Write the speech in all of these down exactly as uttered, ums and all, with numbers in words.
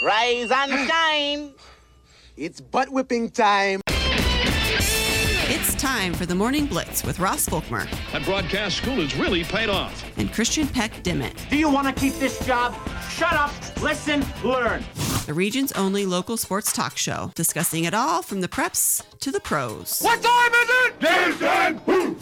Rise and shine. It's butt whipping time. It's time for the Morning Blitz with Ross Volkmer. That broadcast school has really paid off. And Christian Peck Dimmitt. Do you want to keep this job? Shut up, listen, learn. The region's only local sports talk show, discussing it all from the preps to the pros. What time is it? Game time! Woo!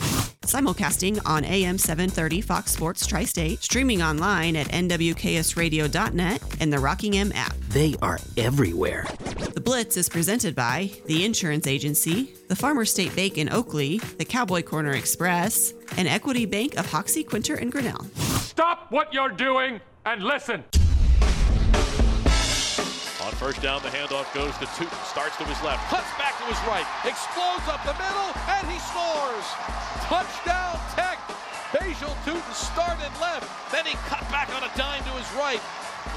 Simulcasting on A M seven thirty Fox Sports Tri-State, streaming online at n w k s radio dot net and the Rocking M app. They are everywhere. The Blitz is presented by the Insurance Agency, the Farmer State Bake in Oakley, the Cowboy Corner Express, and Equity Bank of Hoxie, Quinter, and Grinnell. Stop what you're doing and listen. On first down, the handoff goes to Tootin. Starts to his left, cuts back to his right, explodes up the middle, and he scores. Touchdown, Tech. Dejal Tootin started left, then he cut back on a dime to his right,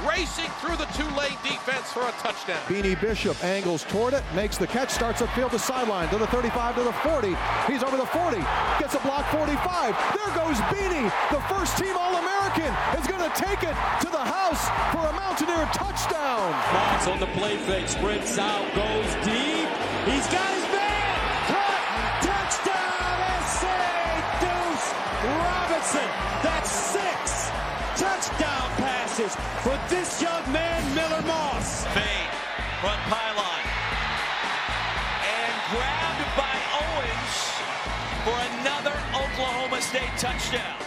racing through the two-lane defense for a touchdown. Beanie Bishop angles toward it, makes the catch, starts upfield to sideline, to the thirty-five, to the forty. He's over the forty, gets a block, forty-five. There goes Beanie, the first-team All-American, is going to take it to the house for a Mountaineer touchdown. Moss on the play fake, sprints out, goes deep. He's got his man. Cut. Touchdown, S A. Deuce Robinson. That's six touchdown passes for this young man, Miller Moss. Fade, front pylon, and grabbed by Owens for another Oklahoma State touchdown.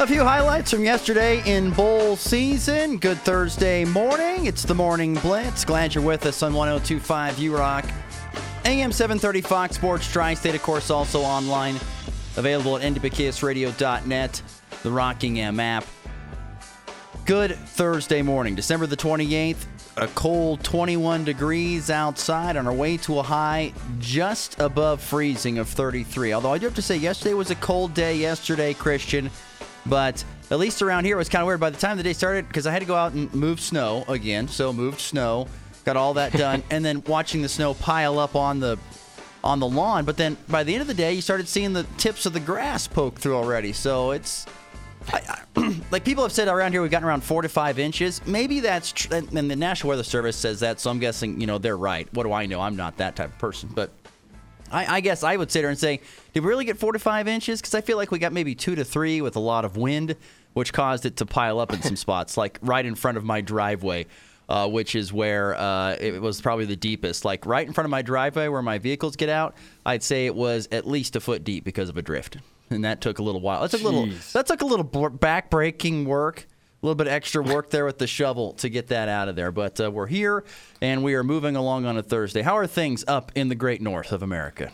A few highlights from yesterday in bowl season. Good Thursday morning. It's the Morning Blitz. Glad you're with us on one oh two point five U Rock, A M seven thirty Fox Sports Tri-State, of course, also online. Available at n b k s radio dot net. The Rocking M app. Good Thursday morning, December the twenty-eighth. A cold twenty-one degrees outside on our way to a high just above freezing of thirty-three. Although I do have to say yesterday was a cold day yesterday, Christian. But at least around here it was kind of weird. By the time the day started, because I had to go out and move snow again. So moved snow. Got all that done. And then watching the snow pile up on the on the lawn. But then by the end of the day, you started seeing the tips of the grass poke through already. So it's... I, I, like people have said around here, we've gotten around four to five inches. Maybe that's true. And the National Weather Service says that, so I'm guessing, you know, they're right. What do I know? I'm not that type of person. But I, I guess I would sit there and say, did we really get four to five inches? Because I feel like we got maybe two to three with a lot of wind, which caused it to pile up in some spots, like right in front of my driveway, uh, which is where uh, it was probably the deepest. Like right in front of my driveway where my vehicles get out, I'd say it was at least a foot deep because of a drift. And that took a little while. That took a little, that took a little back-breaking work, a little bit of extra work there with the shovel to get that out of there. But uh, we're here, and we are moving along on a Thursday. How are things up in the great north of America?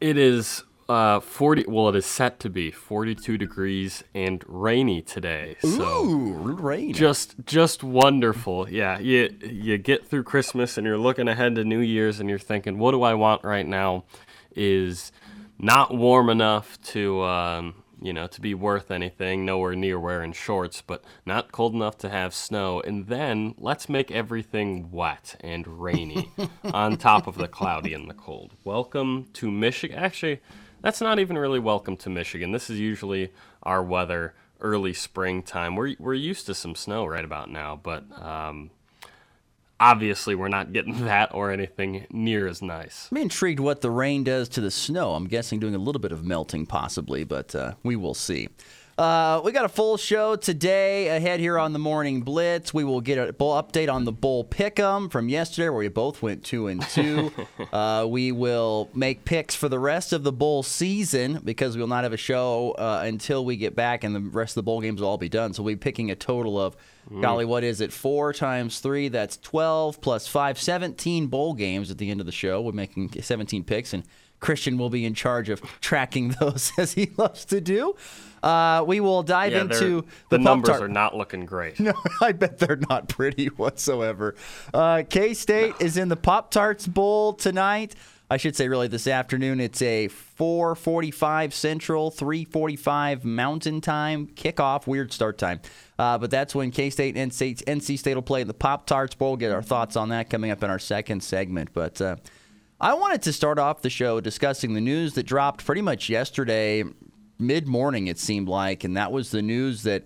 It is uh, forty. Well, it is set to be forty-two degrees and rainy today. So ooh, rainy! Just, just wonderful. Yeah, you you get through Christmas, and you're looking ahead to New Year's, and you're thinking, what do I want right now? Is not warm enough to, um, you know, to be worth anything, nowhere near wearing shorts, but not cold enough to have snow. And then let's make everything wet and rainy on top of the cloudy and the cold. Welcome to Michigan. Actually, that's not even really welcome to Michigan. This is usually our weather early springtime. We're, we're used to some snow right about now, but um, obviously, we're not getting that or anything near as nice. I'm intrigued what the rain does to the snow. I'm guessing doing a little bit of melting possibly, but uh, we will see. Uh, we got a full show today ahead here on the Morning Blitz. We will get a bowl update on the bowl pick'em from yesterday where we both went two and two. uh, we will make picks for the rest of the bowl season because we will not have a show uh, until we get back and the rest of the bowl games will all be done. So we'll be picking a total of golly, what is it? Four times three, that's twelve, plus five, seventeen bowl games at the end of the show. We're making seventeen picks, and Christian will be in charge of tracking those as he loves to do. Uh, we will dive yeah, into the, the numbers Pop-Tart. Are not looking great. No, I bet they're not pretty whatsoever. Uh, K-State no. is in the Pop-Tarts Bowl tonight. I should say really this afternoon. It's a four forty-five Central, three forty-five Mountain Time kickoff. Weird start time. Uh, but that's when K-State and N C State will play in the Pop-Tarts Bowl. Get our thoughts on that coming up in our second segment. But uh, I wanted to start off the show discussing the news that dropped pretty much yesterday, mid-morning it seemed like. And that was the news that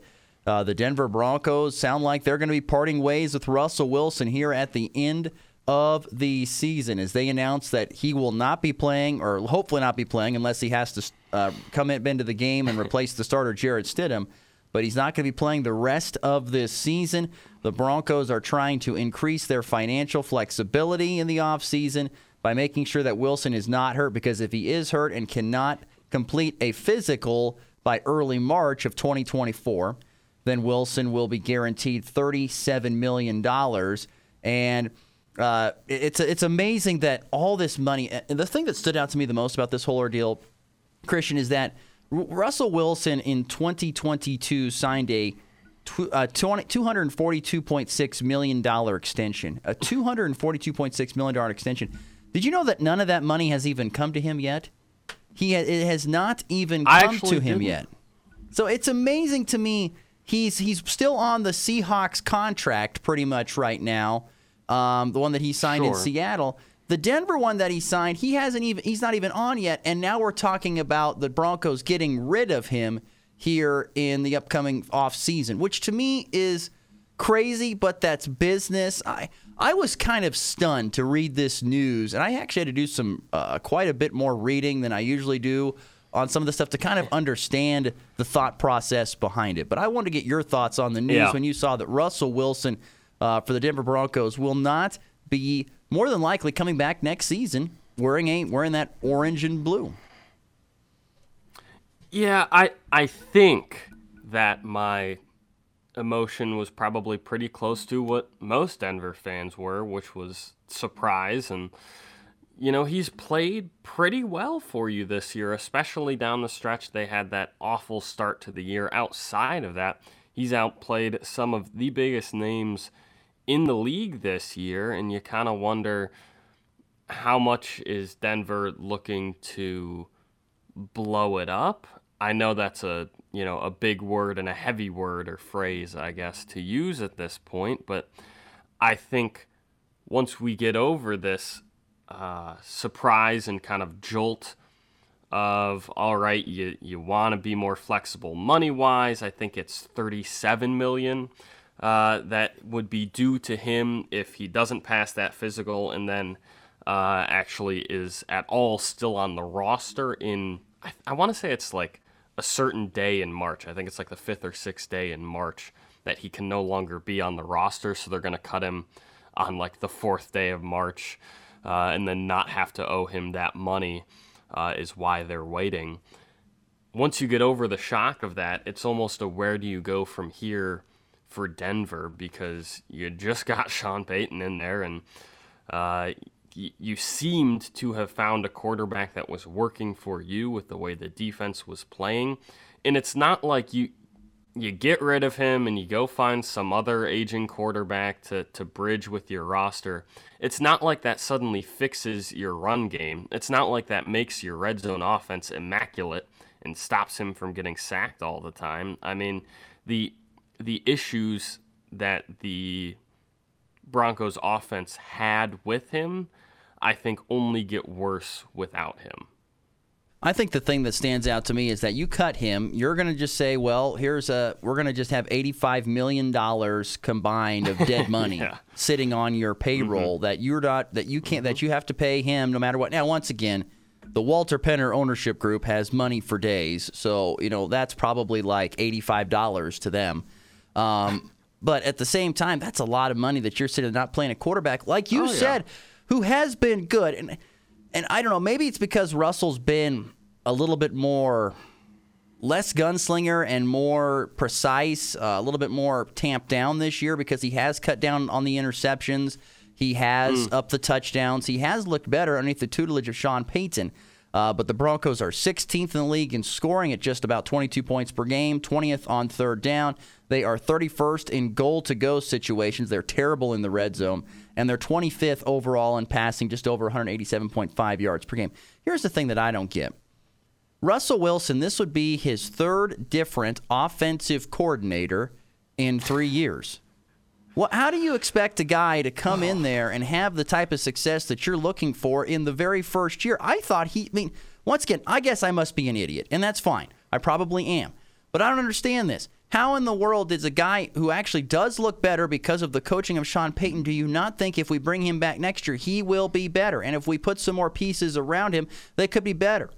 Uh, the Denver Broncos sound like they're going to be parting ways with Russell Wilson here at the end of the season as they announce that he will not be playing, or hopefully not be playing, unless he has to uh, come into the game and replace the starter Jared Stidham. But he's not going to be playing the rest of this season. The Broncos are trying to increase their financial flexibility in the offseason by making sure that Wilson is not hurt, because if he is hurt and cannot complete a physical by early March of twenty twenty-four, then Wilson will be guaranteed thirty-seven million dollars. And uh, it's it's amazing that all this money, and the thing that stood out to me the most about this whole ordeal, Christian, is that Russell Wilson in twenty twenty-two signed a two hundred forty-two point six million dollars extension. A two hundred forty-two point six million dollars extension. Did you know that none of that money has even come to him yet? He ha- It has not even come to him didn't. yet. So it's amazing to me. He's he's still on the Seahawks contract pretty much right now, um, the one that he signed sure. in Seattle. The Denver one that he signed, he hasn't even he's not even on yet, and now we're talking about the Broncos getting rid of him here in the upcoming offseason, which to me is crazy, but that's business. I I was kind of stunned to read this news, and I actually had to do some uh, quite a bit more reading than I usually do on some of the stuff to kind of understand the thought process behind it. But I wanted to get your thoughts on the news yeah. when you saw that Russell Wilson uh, for the Denver Broncos will not be more than likely coming back next season wearing a, wearing that orange and blue. Yeah, I I think that my emotion was probably pretty close to what most Denver fans were, which was surprise. And, you know, he's played pretty well for you this year, especially down the stretch. They had that awful start to the year. Outside of that, he's outplayed some of the biggest names in the league this year, and you kind of wonder how much is Denver looking to blow it up. I know that's a, you know, a big word and a heavy word or phrase, I guess, to use at this point, but I think once we get over this uh, surprise and kind of jolt of, all right, you, you want to be more flexible money-wise, I think it's thirty-seven million dollars. Uh, that would be due to him if he doesn't pass that physical and then uh, actually is at all still on the roster in, I, I want to say it's like a certain day in March. I think it's like the fifth or sixth day in March that he can no longer be on the roster, so they're going to cut him on like the fourth day of March uh, and then not have to owe him that money uh, is why they're waiting. Once you get over the shock of that, it's almost a where do you go from here for Denver, because you just got Sean Payton in there, and uh, y- you seemed to have found a quarterback that was working for you with the way the defense was playing. And it's not like you you get rid of him and you go find some other aging quarterback to, to bridge with your roster. It's not like that suddenly fixes your run game. It's not like that makes your red zone offense immaculate and stops him from getting sacked all the time. I mean, the the issues that the Broncos offense had with him, I think, only get worse without him. I think the thing that stands out to me is that you cut him, you're going to just say, well, here's a, we're going to just have eighty-five million dollars combined of dead money yeah. sitting on your payroll mm-hmm. that you're not, that you can't, mm-hmm. that you have to pay him no matter what. Now, once again, the Walter Penner ownership group has money for days. So, you know, that's probably like eighty-five dollars to them. Um, but at the same time, that's a lot of money that you're sitting not playing a quarterback, like you oh, said, yeah. who has been good. And and I don't know, maybe it's because Russell's been a little bit more, less gunslinger and more precise, uh, a little bit more tamped down this year because he has cut down on the interceptions. He has mm. upped the touchdowns. He has looked better underneath the tutelage of Sean Payton. Uh, but the Broncos are sixteenth in the league in scoring at just about twenty-two points per game, twentieth on third down. They are thirty-first in goal-to-go situations. They're terrible in the red zone. And they're twenty-fifth overall in passing, just over one eighty-seven point five yards per game. Here's the thing that I don't get. Russell Wilson, this would be his third different offensive coordinator in three years. Well, how do you expect a guy to come in there and have the type of success that you're looking for in the very first year? I thought he, I mean, once again, I guess I must be an idiot, and that's fine. I probably am. But I don't understand this. How in the world is a guy who actually does look better because of the coaching of Sean Payton, do you not think if we bring him back next year, he will be better? And if we put some more pieces around him, they could be better.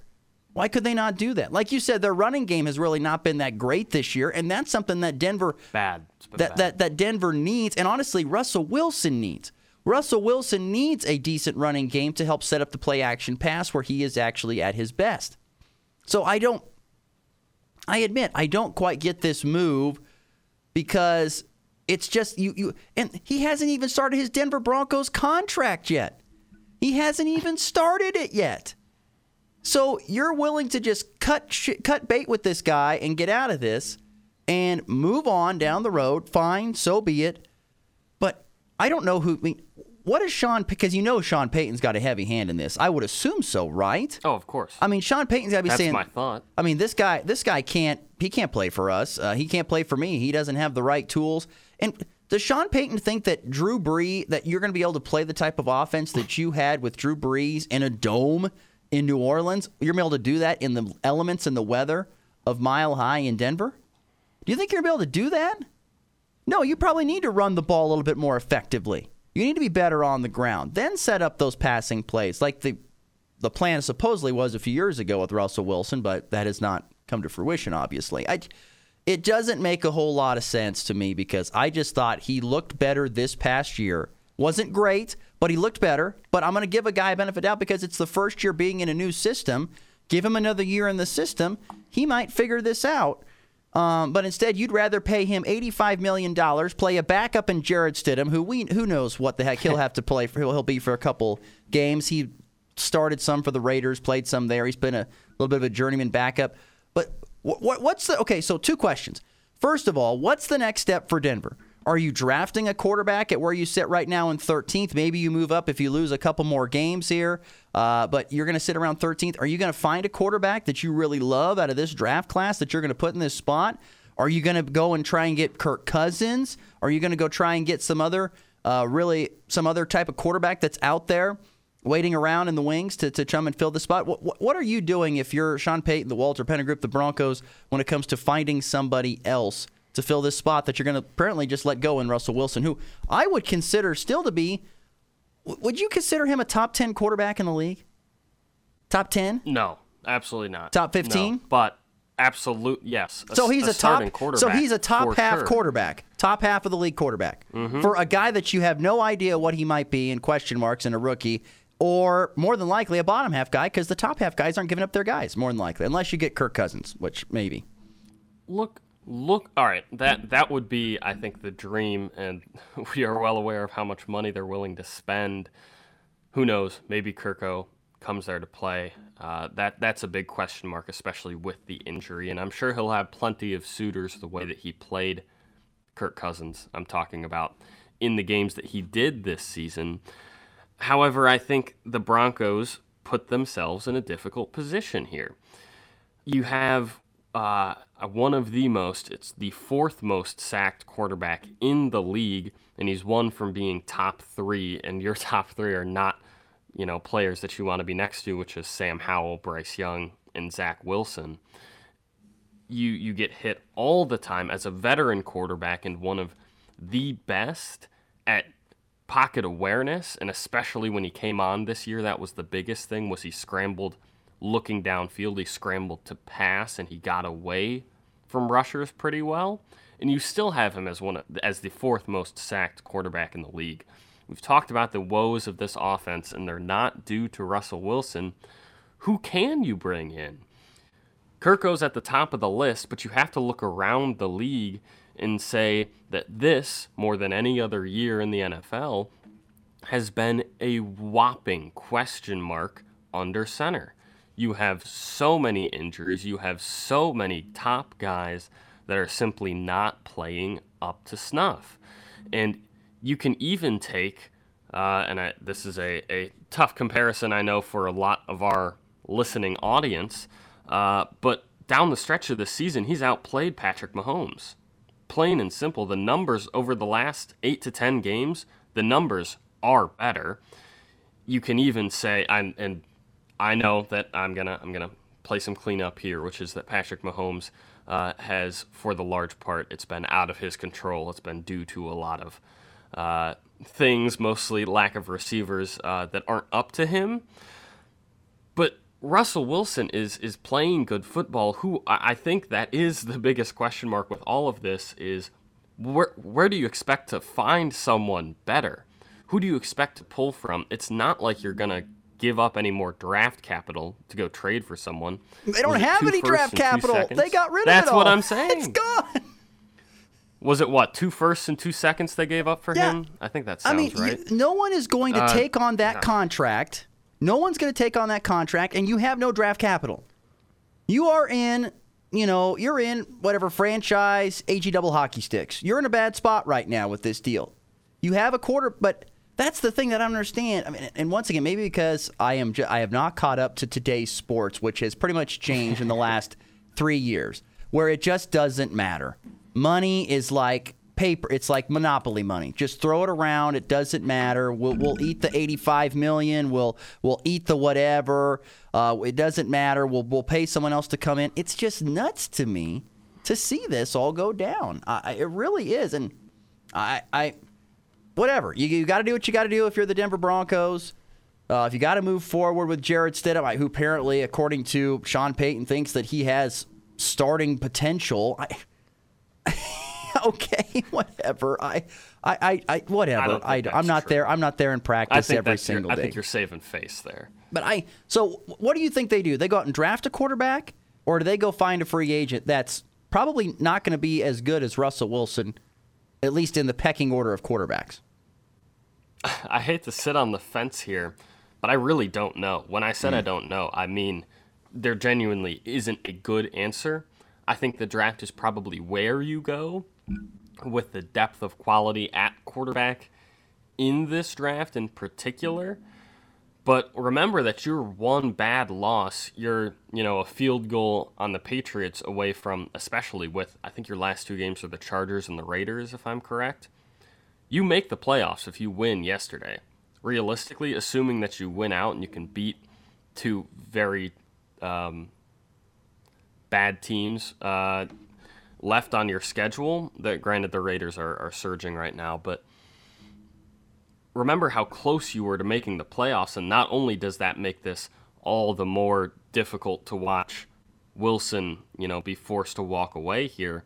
Why could they not do that? Like you said, their running game has really not been that great this year, and that's something that Denver bad. That, bad. that that Denver needs, and honestly, Russell Wilson needs. Russell Wilson needs a decent running game to help set up the play-action pass where he is actually at his best. So I don't, I admit, I don't quite get this move because it's just, you, you and he hasn't even started his Denver Broncos contract yet. He hasn't even started it yet. So you're willing to just cut sh- cut bait with this guy and get out of this and move on down the road. Fine, so be it. But I don't know who I – mean, what is Sean – because you know Sean Payton's got a heavy hand in this. I would assume so, right? Oh, of course. I mean, Sean Payton's got to be That's saying – That's my thought. I mean, this guy this guy can't – he can't play for us. Uh, he can't play for me. He doesn't have the right tools. And does Sean Payton think that Drew Brees – that you're going to be able to play the type of offense that you had with Drew Brees in a dome – in New Orleans, you're going to be able to do that in the elements and the weather of Mile High in Denver? Do you think you're going to be able to do that? No, you probably need to run the ball a little bit more effectively. You need to be better on the ground. Then set up those passing plays, like the the plan supposedly was a few years ago with Russell Wilson, but that has not come to fruition, obviously. I, it doesn't make a whole lot of sense to me because I just thought he looked better this past year. Wasn't great, but he looked better. But I'm going to give a guy a benefit of the doubt because it's the first year being in a new system. Give him another year in the system. He might figure this out. Um, but instead, you'd rather pay him eighty-five million dollars, play a backup in Jared Stidham, who we who knows what the heck he'll have to play for. He'll, he'll be for a couple games. He started some for the Raiders, played some there. He's been a little bit of a journeyman backup. But what, what, what's the – okay, so two questions. First of all, what's the next step for Denver? Are you drafting a quarterback at where you sit right now in thirteenth? Maybe you move up if you lose a couple more games here, uh, but you're going to sit around thirteenth. Are you going to find a quarterback that you really love out of this draft class that you're going to put in this spot? Are you going to go and try and get Kirk Cousins? Are you going to go try and get some other uh, really some other type of quarterback that's out there waiting around in the wings to, to chum and fill the spot? What, what are you doing if you're Sean Payton, the Walter Penner Group, the Broncos, when it comes to finding somebody else to fill this spot that you're going to apparently just let go in Russell Wilson, who I would consider still to be – would you consider him a top ten quarterback in the league? Top ten? No, absolutely not. Top fifteen? No, but absolute – yes. A, so he's a, a top quarterback. So he's a top half sure. quarterback, top half of the league quarterback mm-hmm. for a guy that you have no idea what he might be in question marks and a rookie, or more than likely a bottom half guy because the top half guys aren't giving up their guys more than likely, unless you get Kirk Cousins, which maybe. Look – Look, all right, that, that would be, I think, the dream, and we are well aware of how much money they're willing to spend. Who knows? Maybe Kirko comes there to play. Uh, that that's a big question mark, especially with the injury, and I'm sure he'll have plenty of suitors the way that he played Kirk Cousins, I'm talking about, in the games that he did this season. However, I think the Broncos put themselves in a difficult position here. You have... Uh, one of the most, it's the fourth most sacked quarterback in the league, and he's one from being top three, and your top three are not, you know, players that you want to be next to, which is Sam Howell, Bryce Young, and Zach Wilson. You, you get hit all the time as a veteran quarterback and one of the best at pocket awareness, and especially when he came on this year, that was the biggest thing, was he scrambled looking downfield, he scrambled to pass, and he got away from rushers pretty well. And you still have him as one of, as the fourth most sacked quarterback in the league. We've talked about the woes of this offense, and they're not due to Russell Wilson. Who can you bring in? Kirko's at the top of the list, but you have to look around the league and say that this, more than any other year in the N F L, has been a whopping question mark under center. You have so many injuries. You have so many top guys that are simply not playing up to snuff. And you can even take, uh, and I, this is a, a tough comparison, I know, for a lot of our listening audience, uh, but down the stretch of the season, he's outplayed Patrick Mahomes. Plain and simple, the numbers over the last eight to ten games, the numbers are better. You can even say, I'm, and I know that I'm gonna I'm gonna play some cleanup here, which is that Patrick Mahomes uh, has, for the large part, it's been out of his control. It's been due to a lot of uh, things, mostly lack of receivers uh, that aren't up to him. But Russell Wilson is is playing good football. Who I think that is the biggest question mark with all of this is where where do you expect to find someone better? Who do you expect to pull from? It's not like you're gonna give up any more draft capital to go trade for someone. They don't have any draft capital. They got rid of it all. That's what I'm saying. It's gone. Was it what, two firsts and two seconds they gave up for yeah. him? I think that sounds I mean, right. You, no one is going to uh, take on that no. contract. No one's going to take on that contract, and you have no draft capital. You are in, you know, you're in whatever franchise A G double hockey sticks. You're in a bad spot right now with this deal. You have a quarter, but. That's the thing that I don't understand. I mean, and once again, maybe because I am, ju- I have not caught up to today's sports, which has pretty much changed in the last three years, where it just doesn't matter. Money is like paper; it's like monopoly money. Just throw it around; it doesn't matter. We'll we'll eat the eighty-five million. We'll we'll eat the whatever. Uh, it doesn't matter. We'll we'll pay someone else to come in. It's just nuts to me to see this all go down. I, it really is, and I I. Whatever. You you got to do what you got to do if you're the Denver Broncos. Uh, if you got to move forward with Jared Stidham, who apparently, according to Sean Payton, thinks that he has starting potential. I, okay, whatever. I, I, I, whatever. I I, I'm not true. there. I'm not there in practice every single your, day. I think you're saving face there. But I. So what do you think they do? They go out and draft a quarterback, or do they go find a free agent that's probably not going to be as good as Russell Wilson? At least in the pecking order of quarterbacks. I hate to sit on the fence here, but I really don't know. When I said mm. I don't know, I mean there genuinely isn't a good answer. I think the draft is probably where you go with the depth of quality at quarterback in this draft in particular. But remember that you're one bad loss. You're, you know, a field goal on the Patriots away from, especially with, I think your last two games are the Chargers and the Raiders, if I'm correct. You make the playoffs if you win yesterday. Realistically, assuming that you win out and you can beat two very um, bad teams uh, left on your schedule. That, granted, the Raiders are, are surging right now, but remember how close you were to making the playoffs, and not only does that make this all the more difficult to watch Wilson, you know, be forced to walk away here,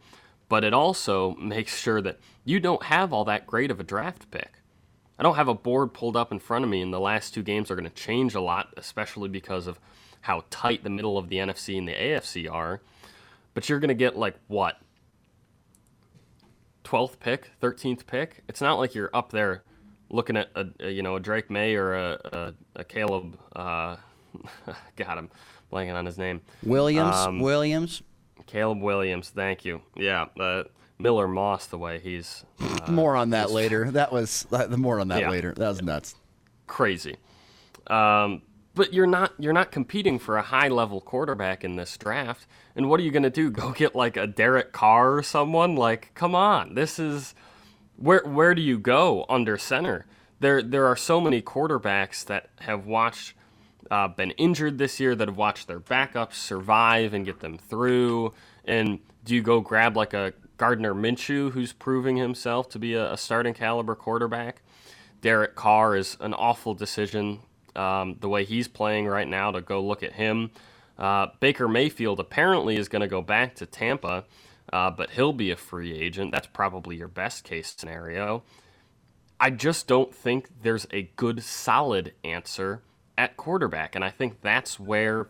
but it also makes sure that you don't have all that great of a draft pick. I don't have a board pulled up in front of me, and the last two games are going to change a lot, especially because of how tight the middle of the N F C and the A F C are, but you're going to get, like, what? twelfth pick? thirteenth pick? It's not like you're up there looking at a, a you know a Drake May or a a, a Caleb, uh, God, I'm blanking on his name. Williams, um, Williams, Caleb Williams. Thank you. Yeah, uh, Miller Moss. The way he's uh, more on that later. That was uh, more on that yeah, later. That was yeah. nuts, crazy. Um, but you're not you're not competing for a high level quarterback in this draft. And what are you gonna do? Go get like a Derek Carr or someone? Like, come on, this is. Where where do you go under center? There there are so many quarterbacks that have watched, uh, been injured this year that have watched their backups survive and get them through. And do you go grab like a Gardner Minshew who's proving himself to be a, a starting caliber quarterback? Derek Carr is an awful decision um, the way he's playing right now to go look at him. Uh, Baker Mayfield apparently is going to go back to Tampa. Uh, but he'll be a free agent. That's probably your best case scenario. I just don't think there's a good, solid answer at quarterback. And I think that's where,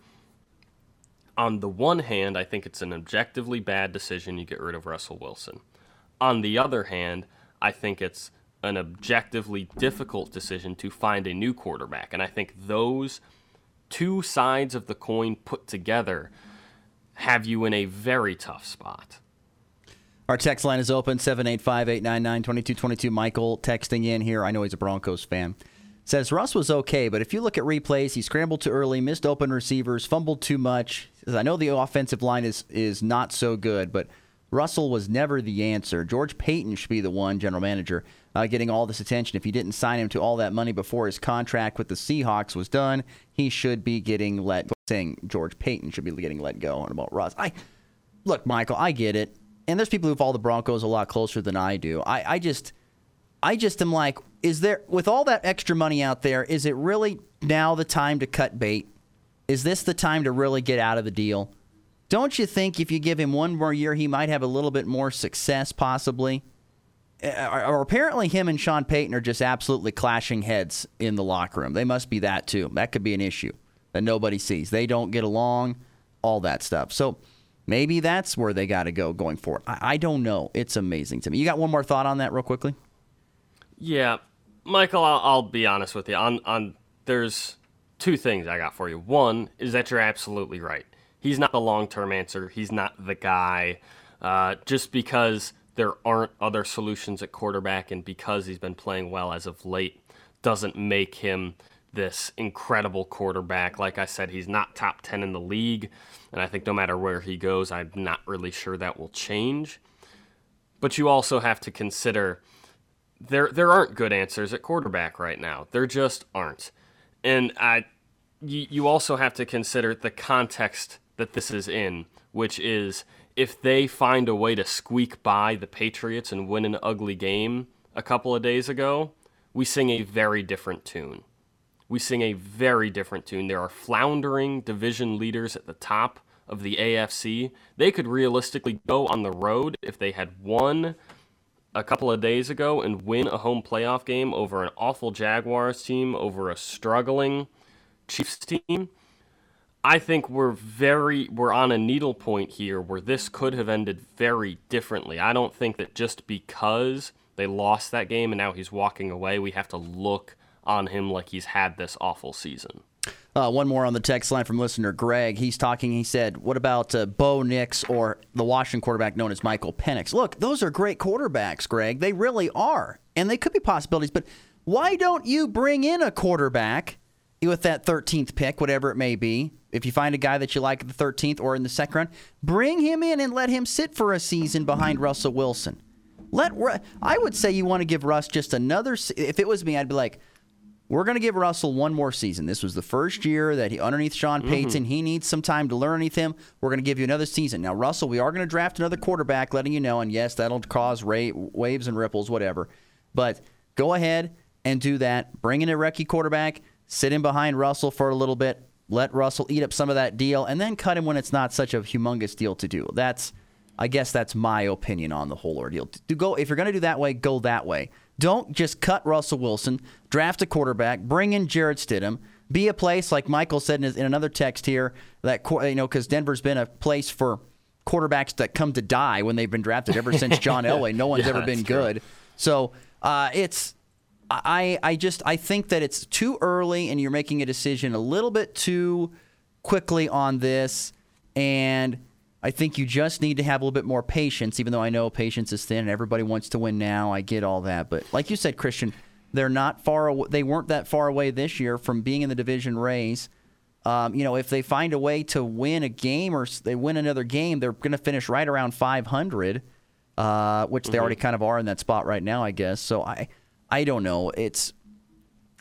on the one hand, I think it's an objectively bad decision you get rid of Russell Wilson. On the other hand, I think it's an objectively difficult decision to find a new quarterback. And I think those two sides of the coin put together have you in a very tough spot. Our text line is open, seven eight five, eight nine nine, two two two two. Michael texting in here. I know he's a Broncos fan. Says, Russ was okay, but if you look at replays, he scrambled too early, missed open receivers, fumbled too much. Says, I know the offensive line is, is not so good, but Russell was never the answer. George Paton should be the one, general manager, uh, getting all this attention. If you didn't sign him to all that money before his contract with the Seahawks was done, he should be getting let go. Saying George Paton should be getting let go on about Russ. I... look, Michael, I get it. And there's people who follow the Broncos a lot closer than I do. I, I just I just am like, is there, with all that extra money out there, is it really now the time to cut bait? Is this the time to really get out of the deal? Don't you think if you give him one more year, he might have a little bit more success, possibly? Or, or apparently him and Sean Payton are just absolutely clashing heads in the locker room. They must be that, too. That could be an issue that nobody sees. They don't get along, all that stuff. So maybe that's where they got to go going forward. I, I don't know. It's amazing to me. You got one more thought on that real quickly? Yeah. Michael, I'll, I'll be honest with you. On, on, there's two things I got for you. One is that you're absolutely right. He's not the long-term answer. He's not the guy. Uh, just because there aren't other solutions at quarterback and because he's been playing well as of late doesn't make him this incredible quarterback. Like I said, he's not top ten in the league, and I think no matter where he goes, I'm not really sure that will change. But you also have to consider there there aren't good answers at quarterback right now. There just aren't. And I, you, you also have to consider the context that this is in, which is if they find a way to squeak by the Patriots and win an ugly game a couple of days ago, we sing a very different tune. We sing a very different tune. There are floundering division leaders at the top of the A F C. They could realistically go on the road if they had won a couple of days ago and win a home playoff game over an awful Jaguars team, over a struggling Chiefs team. I think we're very we're on a needle point here where this could have ended very differently. I don't think that just because they lost that game and now he's walking away, we have to look on him like he's had this awful season. Uh, one more on the text line from listener Greg. He's talking, he said, what about uh, Bo Nix or the Washington quarterback known as Michael Penix? Look, those are great quarterbacks, Greg. They really are. And they could be possibilities. But why don't you bring in a quarterback with that thirteenth pick, whatever it may be? If you find a guy that you like at the thirteenth or in the second round, bring him in and let him sit for a season behind Russell Wilson. Let I would say you want to give Russ just another – if it was me, I'd be like – we're going to give Russell one more season. This was the first year that he underneath Sean Payton. Mm-hmm. He needs some time to learn underneath him. We're going to give you another season. Now, Russell, we are going to draft another quarterback, letting you know, and yes, that'll cause ra- waves and ripples, whatever. But go ahead and do that. Bring in a recce quarterback. Sit him behind Russell for a little bit. Let Russell eat up some of that deal, and then cut him when it's not such a humongous deal to do. That's, I guess that's my opinion on the whole ordeal. Do go if you're going to do that way, go that way. Don't just cut Russell Wilson, draft a quarterback, bring in Jared Stidham, be a place, like Michael said in, his, in another text here, that you know, because Denver's been a place for quarterbacks that come to die when they've been drafted ever since John Elway. No one's yeah, ever been good. True. So uh, it's I I just I think that it's too early, and you're making a decision a little bit too quickly on this, and I think you just need to have a little bit more patience, even though I know patience is thin and everybody wants to win now. I get all that. But like you said, Christian, they're not far away. They weren't that far away this year from being in the division race. Um, you know, if they find a way to win a game or they win another game, they're going to finish right around five hundred, uh, which mm-hmm. they already kind of are in that spot right now, I guess. So I, I don't know. It's,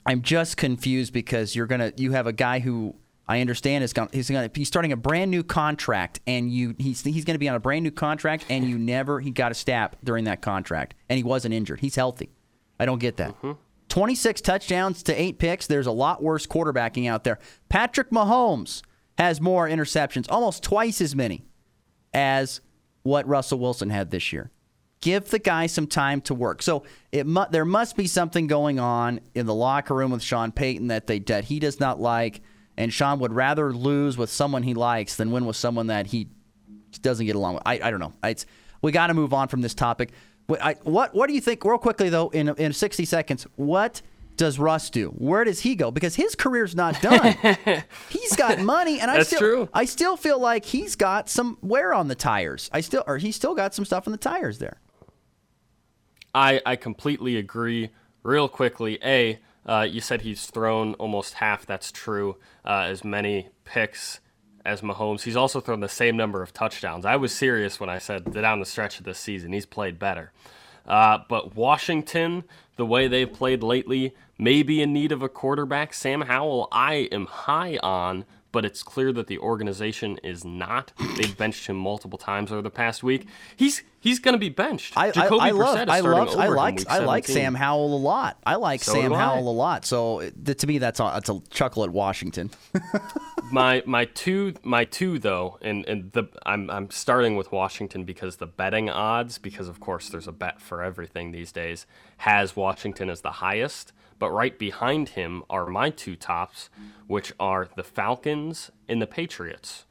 I'm just confused because you're gonna, you have a guy who. I understand it's gonna, he's going to be starting a brand new contract, and you he's he's going to be on a brand new contract, and you never he got a stab during that contract, and he wasn't injured. He's healthy. I don't get that. Mm-hmm. twenty-six touchdowns to eight picks. There's a lot worse quarterbacking out there. Patrick Mahomes has more interceptions, almost twice as many as what Russell Wilson had this year. Give the guy some time to work. So it mu- there must be something going on in the locker room with Sean Payton that they that he does not like. And Sean would rather lose with someone he likes than win with someone that he doesn't get along with. I, I don't know. It's, we got to move on from this topic. What, I, what what do you think, real quickly, though, in in sixty seconds, what does Russ do? Where does he go? Because his career's not done. He's got money, and I That's still true. I still feel like he's got some wear on the tires. I still or he's still got some stuff on the tires there. I I completely agree. Real quickly, A, Uh, you said he's thrown almost half, that's true, uh, as many picks as Mahomes. He's also thrown the same number of touchdowns. I was serious when I said that down the stretch of this season, he's played better. Uh, but Washington, the way they've played lately, may be in need of a quarterback. Sam Howell, I am high on, but it's clear that the organization is not. They've benched him multiple times over the past week. He's he's going to be benched. I, Jacoby I, I love, Brissett is starting I love, over I like, in week I like Sam Howell a lot. I like so Sam Howell I. a lot. So th- to me, that's a, that's a chuckle at Washington. my my two my two though, and and the I'm I'm starting with Washington because the betting odds, because of course there's a bet for everything these days, has Washington as the highest. But right behind him are my two tops, which are the Falcons and the Patriots.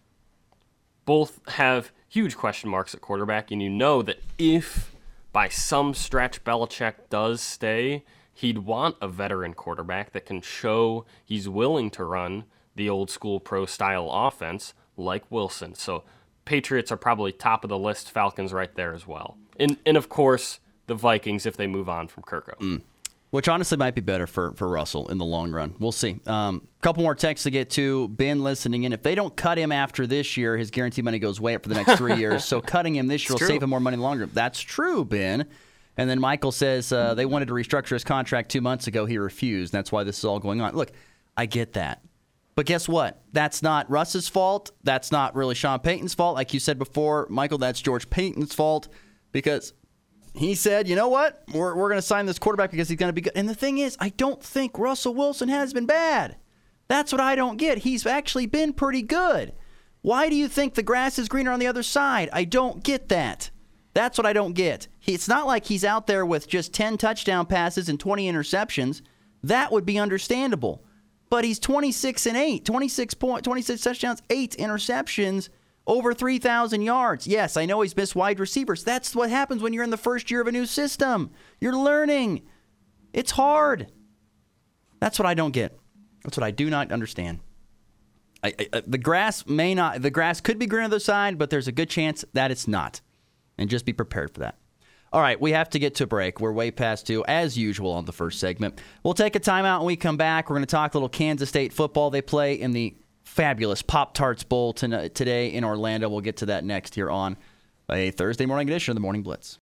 Both have huge question marks at quarterback, and you know that if by some stretch Belichick does stay, he'd want a veteran quarterback that can show he's willing to run the old school pro-style offense like Wilson. So Patriots are probably top of the list, Falcons right there as well. And, and of course, the Vikings if they move on from Kirko. Mm. Which honestly might be better for, for Russell in the long run. We'll see. A um, couple more texts to get to. Ben listening in. If they don't cut him after this year, his guarantee money goes way up for the next three years. So cutting him this year it's will true. Save him more money longer. That's true, Ben. And then Michael says uh, they wanted to restructure his contract two months ago. He refused. That's why this is all going on. Look, I get that. But guess what? That's not Russ's fault. That's not really Sean Payton's fault. Like you said before, Michael, that's George Paton's fault because he said, you know what, we're we're going to sign this quarterback because he's going to be good. And the thing is, I don't think Russell Wilson has been bad. That's what I don't get. He's actually been pretty good. Why do you think the grass is greener on the other side? I don't get that. That's what I don't get. He, it's not like he's out there with just ten touchdown passes and twenty interceptions. That would be understandable. But he's twenty-six and eight, twenty-six, point, twenty-six touchdowns, eight interceptions. Over three thousand yards. Yes, I know he's missed wide receivers. That's what happens when you're in the first year of a new system. You're learning. It's hard. That's what I don't get. That's what I do not understand. I, I, the grass may not, the grass could be green on the other side, but there's a good chance that it's not. And just be prepared for that. All right, we have to get to break. We're way past two, as usual, on the first segment. We'll take a timeout when we come back. We're going to talk a little Kansas State football. They play in the fabulous Pop-Tarts Bowl today in Orlando. We'll get to that next here on a Thursday morning edition of the Morning Blitz.